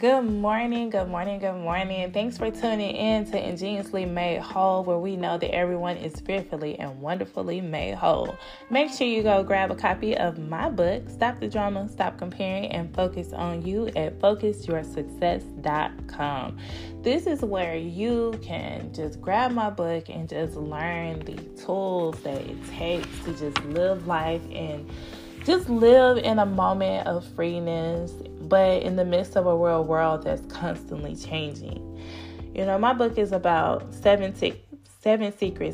Good morning. Thanks for tuning in to Ingeniously Made Whole, where we know that everyone is fearfully and wonderfully made whole. Make sure you go grab a copy of my book, Stop the Drama, Stop Comparing, and Focus on You at FocusYourSuccess.com. This is where you can just grab my book and just learn the tools that it takes to just live life and just live in a moment of freeness, but in the midst of a real world that's constantly changing. You know, my book is about seven secrets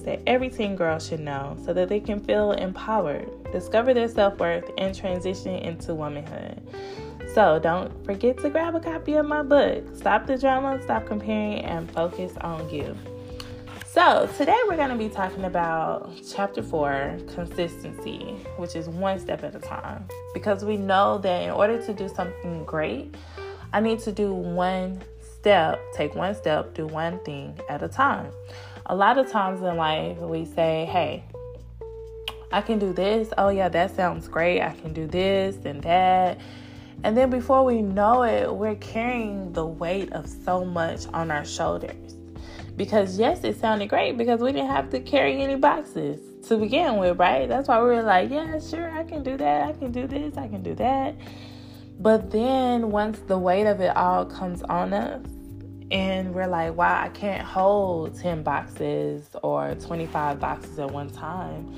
that every teen girl should know so that they can feel empowered, discover their self-worth, and transition into womanhood. So don't forget to grab a copy of my book, Stop the Drama, Stop Comparing, and Focus on You. So today we're going to be talking about chapter 4, consistency, which is one step at a time, because we know that in order to do something great, I need to do one step, take one step, do one thing at a time. A lot of times in life we say, hey, I can do this. Oh yeah, that sounds great. I can do this and that. And then before we know it, we're carrying the weight of so much on our shoulders. Because yes, it sounded great because we didn't have to carry any boxes to begin with, right? That's why we were like, yeah, sure, I can do that. I can do this. I can do that. But then once the weight of it all comes on us and we're like, wow, I can't hold 10 boxes or 25 boxes at one time.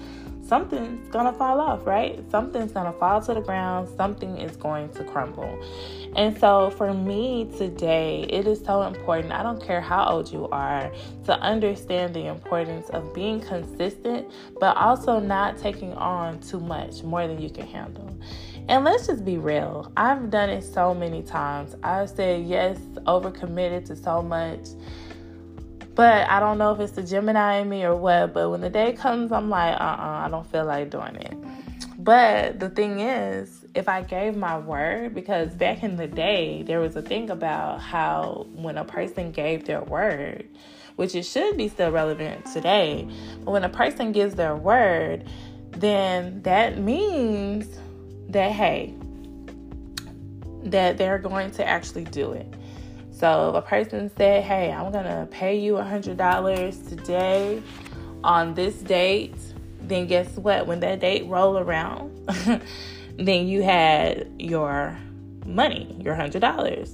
Something's going to fall off, right? Something's going to fall to the ground. Something is going to crumble. And so for me today, it is so important, I don't care how old you are, to understand the importance of being consistent, but also not taking on too much, more than you can handle. And let's just be real. I've done it so many times. I've said yes, overcommitted to so much. But I don't know if it's the Gemini in me or what, but when the day comes, I'm like, I don't feel like doing it. But the thing is, if I gave my word, because back in the day, there was a thing about how when a person gave their word, which it should be still relevant today, but when a person gives their word, then that means that, hey, that they're going to actually do it. So if a person said, hey, I'm going to pay you $100 today on this date, then guess what? When that date roll around, then you had your money, your $100.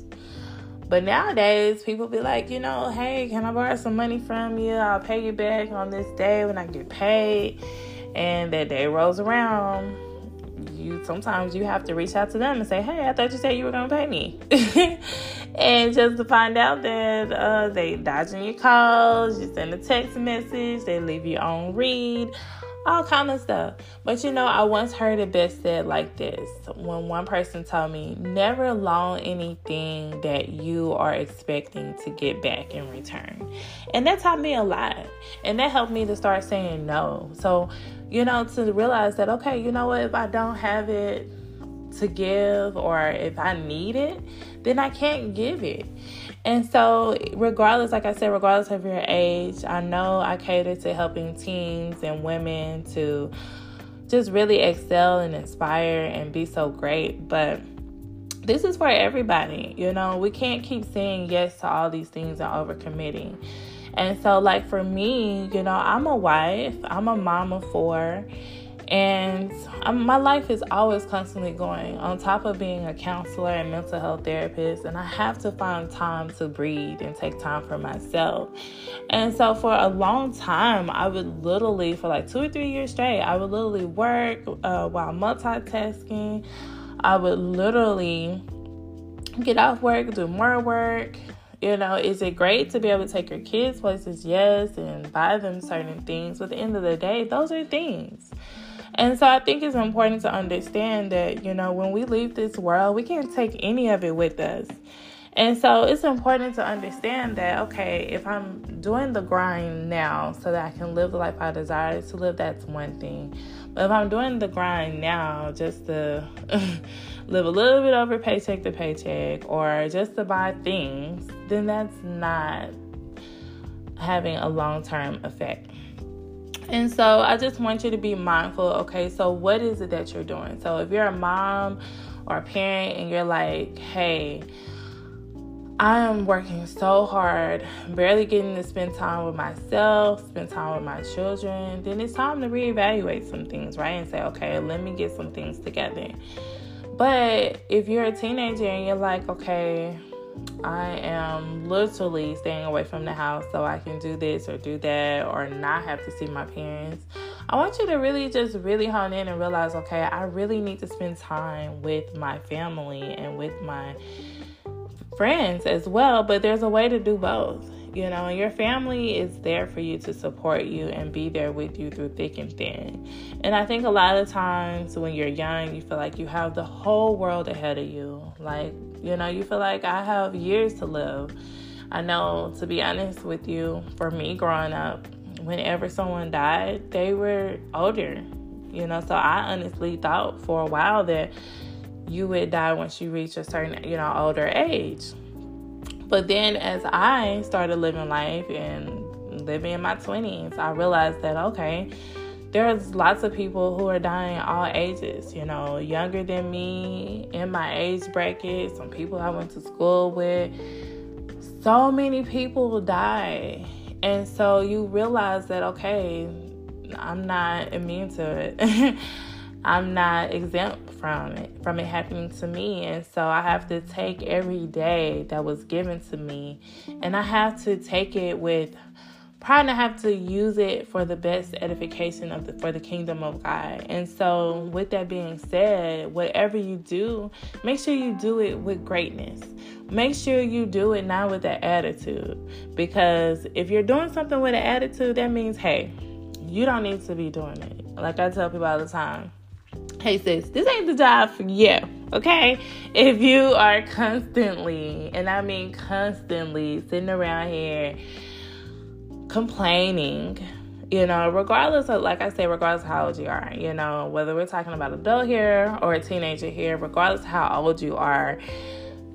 But nowadays, people be like, you know, hey, can I borrow some money from you? I'll pay you back on this day when I get paid. And that day rolls around. Sometimes you have to reach out to them and say, hey, I thought you said you were going to pay me. And just to find out that they dodging your calls, you send a text message, they leave you on read, all kind of stuff. But you know, I once heard it best said like this, when one person told me, never loan anything that you are expecting to get back in return. And that taught me a lot. And that helped me to start saying no. So, you know, to realize that, okay, you know what, if I don't have it to give or if I need it, then I can't give it. And so regardless, like I said, regardless of your age, I know I cater to helping teens and women to just really excel and inspire and be so great. But this is for everybody. You know, we can't keep saying yes to all these things and overcommitting. And so, like, for me, you know, I'm a wife, I'm a mom of 4, and my life is always constantly going. On top of being a counselor and mental health therapist, and I have to find time to breathe and take time for myself. And so for a long time, I would literally, for like 2 or 3 years straight, I would literally work while multitasking. I would literally get off work, do more work. You know, is it great to be able to take your kids places? Yes, and buy them certain things. But at the end of the day, those are things. And so I think it's important to understand that, you know, when we leave this world, we can't take any of it with us. And so it's important to understand that, okay, if I'm doing the grind now so that I can live the life I desire to live, that's one thing. But if I'm doing the grind now just to live a little bit over paycheck to paycheck or just to buy things, then that's not having a long-term effect. And so I just want you to be mindful, okay, so what is it that you're doing? So if you're a mom or a parent and you're like, hey, I am working so hard, barely getting to spend time with myself, spend time with my children. Then it's time to reevaluate some things, right? And say, okay, let me get some things together. But if you're a teenager and you're like, okay, I am literally staying away from the house so I can do this or do that or not have to see my parents, I want you to really just really hone in and realize, okay, I really need to spend time with my family and with my friends as well. But there's a way to do both, you know, and your family is there for you to support you and be there with you through thick and thin. And I think a lot of times when you're young, you feel like you have the whole world ahead of you. Like, you know, you feel like I have years to live. I know, to be honest with you, for me growing up, whenever someone died, they were older, you know, so I honestly thought for a while that you would die once you reach a certain, you know, older age. But then as I started living life and living in my 20s, I realized that, okay, there's lots of people who are dying all ages, you know, younger than me, in my age bracket, some people I went to school with. So many people die. And so you realize that, okay, I'm not immune to it. I'm not exempt from it happening to me. And so I have to take every day that was given to me, and I have to take it with pride, and I have to use it for the best edification for the kingdom of God. And so with that being said, whatever you do, make sure you do it with greatness. Make sure you do it not with an attitude, because if you're doing something with an attitude, that means, hey, you don't need to be doing it. Like I tell people all the time, hey sis, this ain't the job for you, okay? If you are constantly, and I mean constantly, sitting around here complaining, you know, regardless of, like I say, regardless of how old you are, you know, whether we're talking about adult here or a teenager here, regardless of how old you are,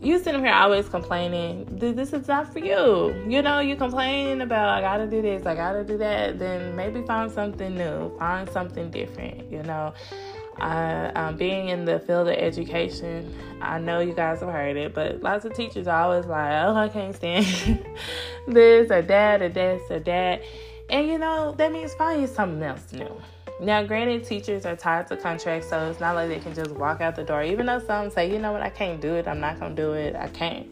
you sitting here always complaining, this is not for you. You know, you complaining about, I gotta do this, I gotta do that. Then maybe find something new, find something different, you know. Being in the field of education, I know you guys have heard it, but lots of teachers are always like, oh, I can't stand this or that or this or that. And, you know, that means find you something else new. Now, granted, teachers are tied to contracts, so it's not like they can just walk out the door, even though some say, you know what, I can't do it, I'm not going to do it, I can't.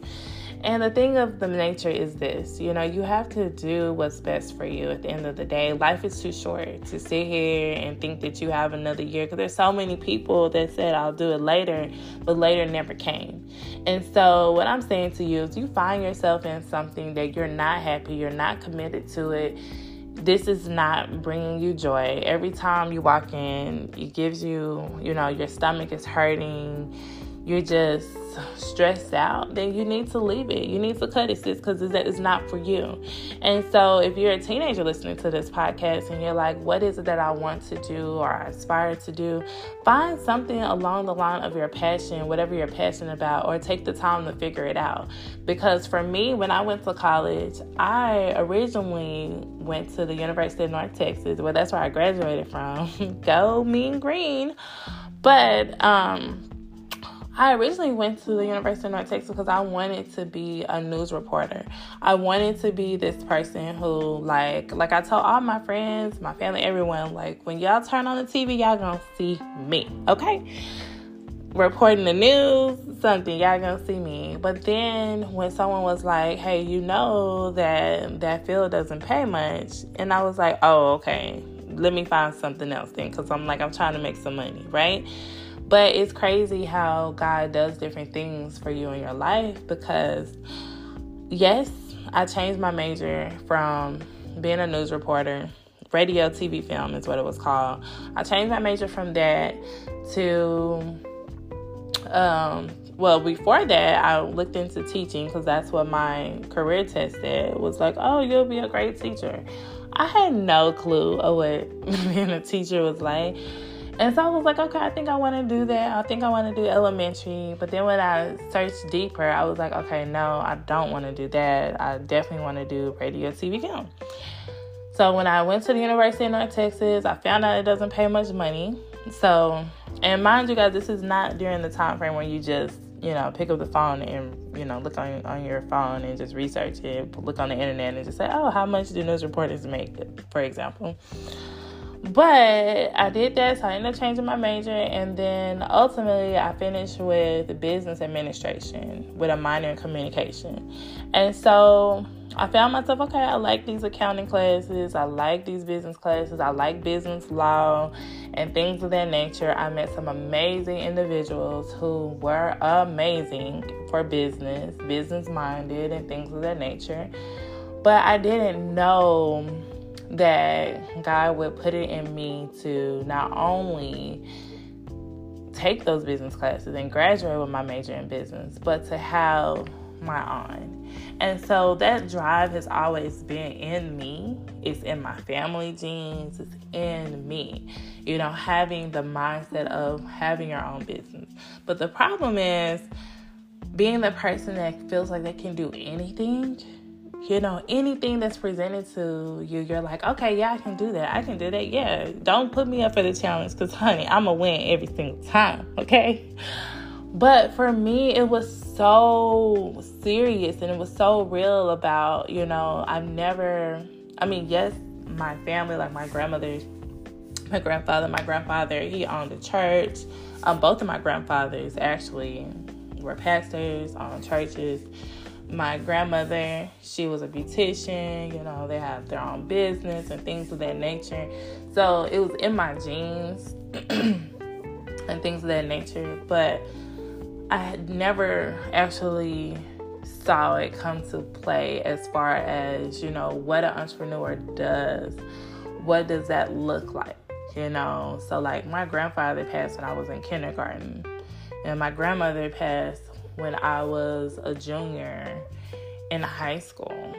And the thing of the nature is this, you know, you have to do what's best for you at the end of the day. Life is too short to sit here and think that you have another year, because there's so many people that said, I'll do it later, but later never came. And so what I'm saying to you is, you find yourself in something that you're not happy, you're not committed to it. This is not bringing you joy. Every time you walk in, it gives you, you know, your stomach is hurting, you're just stressed out, then you need to leave it. You need to cut it, sis, because it's not for you. And so if you're a teenager listening to this podcast and you're like, what is it that I want to do or I aspire to do? Find something along the line of your passion, whatever you're passionate about, or take the time to figure it out. Because for me, when I went to college, I originally went to the University of North Texas. Well, that's where I graduated from. Go Mean Green. But, I originally went to the University of North Texas because I wanted to be a news reporter. I wanted to be this person who, like I told all my friends, my family, everyone, like, when y'all turn on the TV, y'all gonna see me, okay? Reporting the news, something, y'all gonna see me. But then when someone was like, hey, you know that field doesn't pay much, and I was like, oh, okay, let me find something else then, because I'm trying to make some money, right? But it's crazy how God does different things for you in your life, because, yes, I changed my major from being a news reporter, radio, TV, film is what it was called. I changed my major from that to, well, before that, I looked into teaching, because that's what my career test said. It was like, oh, you'll be a great teacher. I had no clue of what being a teacher was like. And so I was like, okay, I think I want to do that. I think I want to do elementary. But then when I searched deeper, I was like, okay, no, I don't want to do that. I definitely want to do radio, TV, film. So when I went to the University of North Texas, I found out it doesn't pay much money. So, and mind you guys, this is not during the time frame where you just pick up the phone and, look on your phone and just research it, look on the internet and just say, oh, how much do news reporters make, for example. But I did that, so I ended up changing my major, and then ultimately I finished with business administration with a minor in communication. And so I found myself, okay, I like these accounting classes, I like these business classes, I like business law and things of that nature. I met some amazing individuals who were amazing for business, business-minded and things of that nature. But I didn't know that God would put it in me to not only take those business classes and graduate with my major in business, but to have my own. And so that drive has always been in me. It's in my family genes. It's in me, having the mindset of having your own business. But the problem is being the person that feels like they can do anything. Anything that's presented to you, you're like, okay, yeah, I can do that. Yeah, don't put me up for the challenge because, honey, I'm going to win every single time, okay? But for me, it was so serious and it was so real about, yes, my family, like my grandmother, my grandfather, he owned a church. Both of my grandfathers actually were pastors, owned churches. My grandmother, she was a beautician, they have their own business and things of that nature. So it was in my genes and things of that nature, but I had never actually saw it come to play as far as, what an entrepreneur does. What does that look like? So like my grandfather passed when I was in kindergarten and my grandmother passed when I was a junior in high school.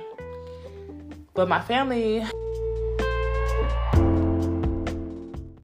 But my family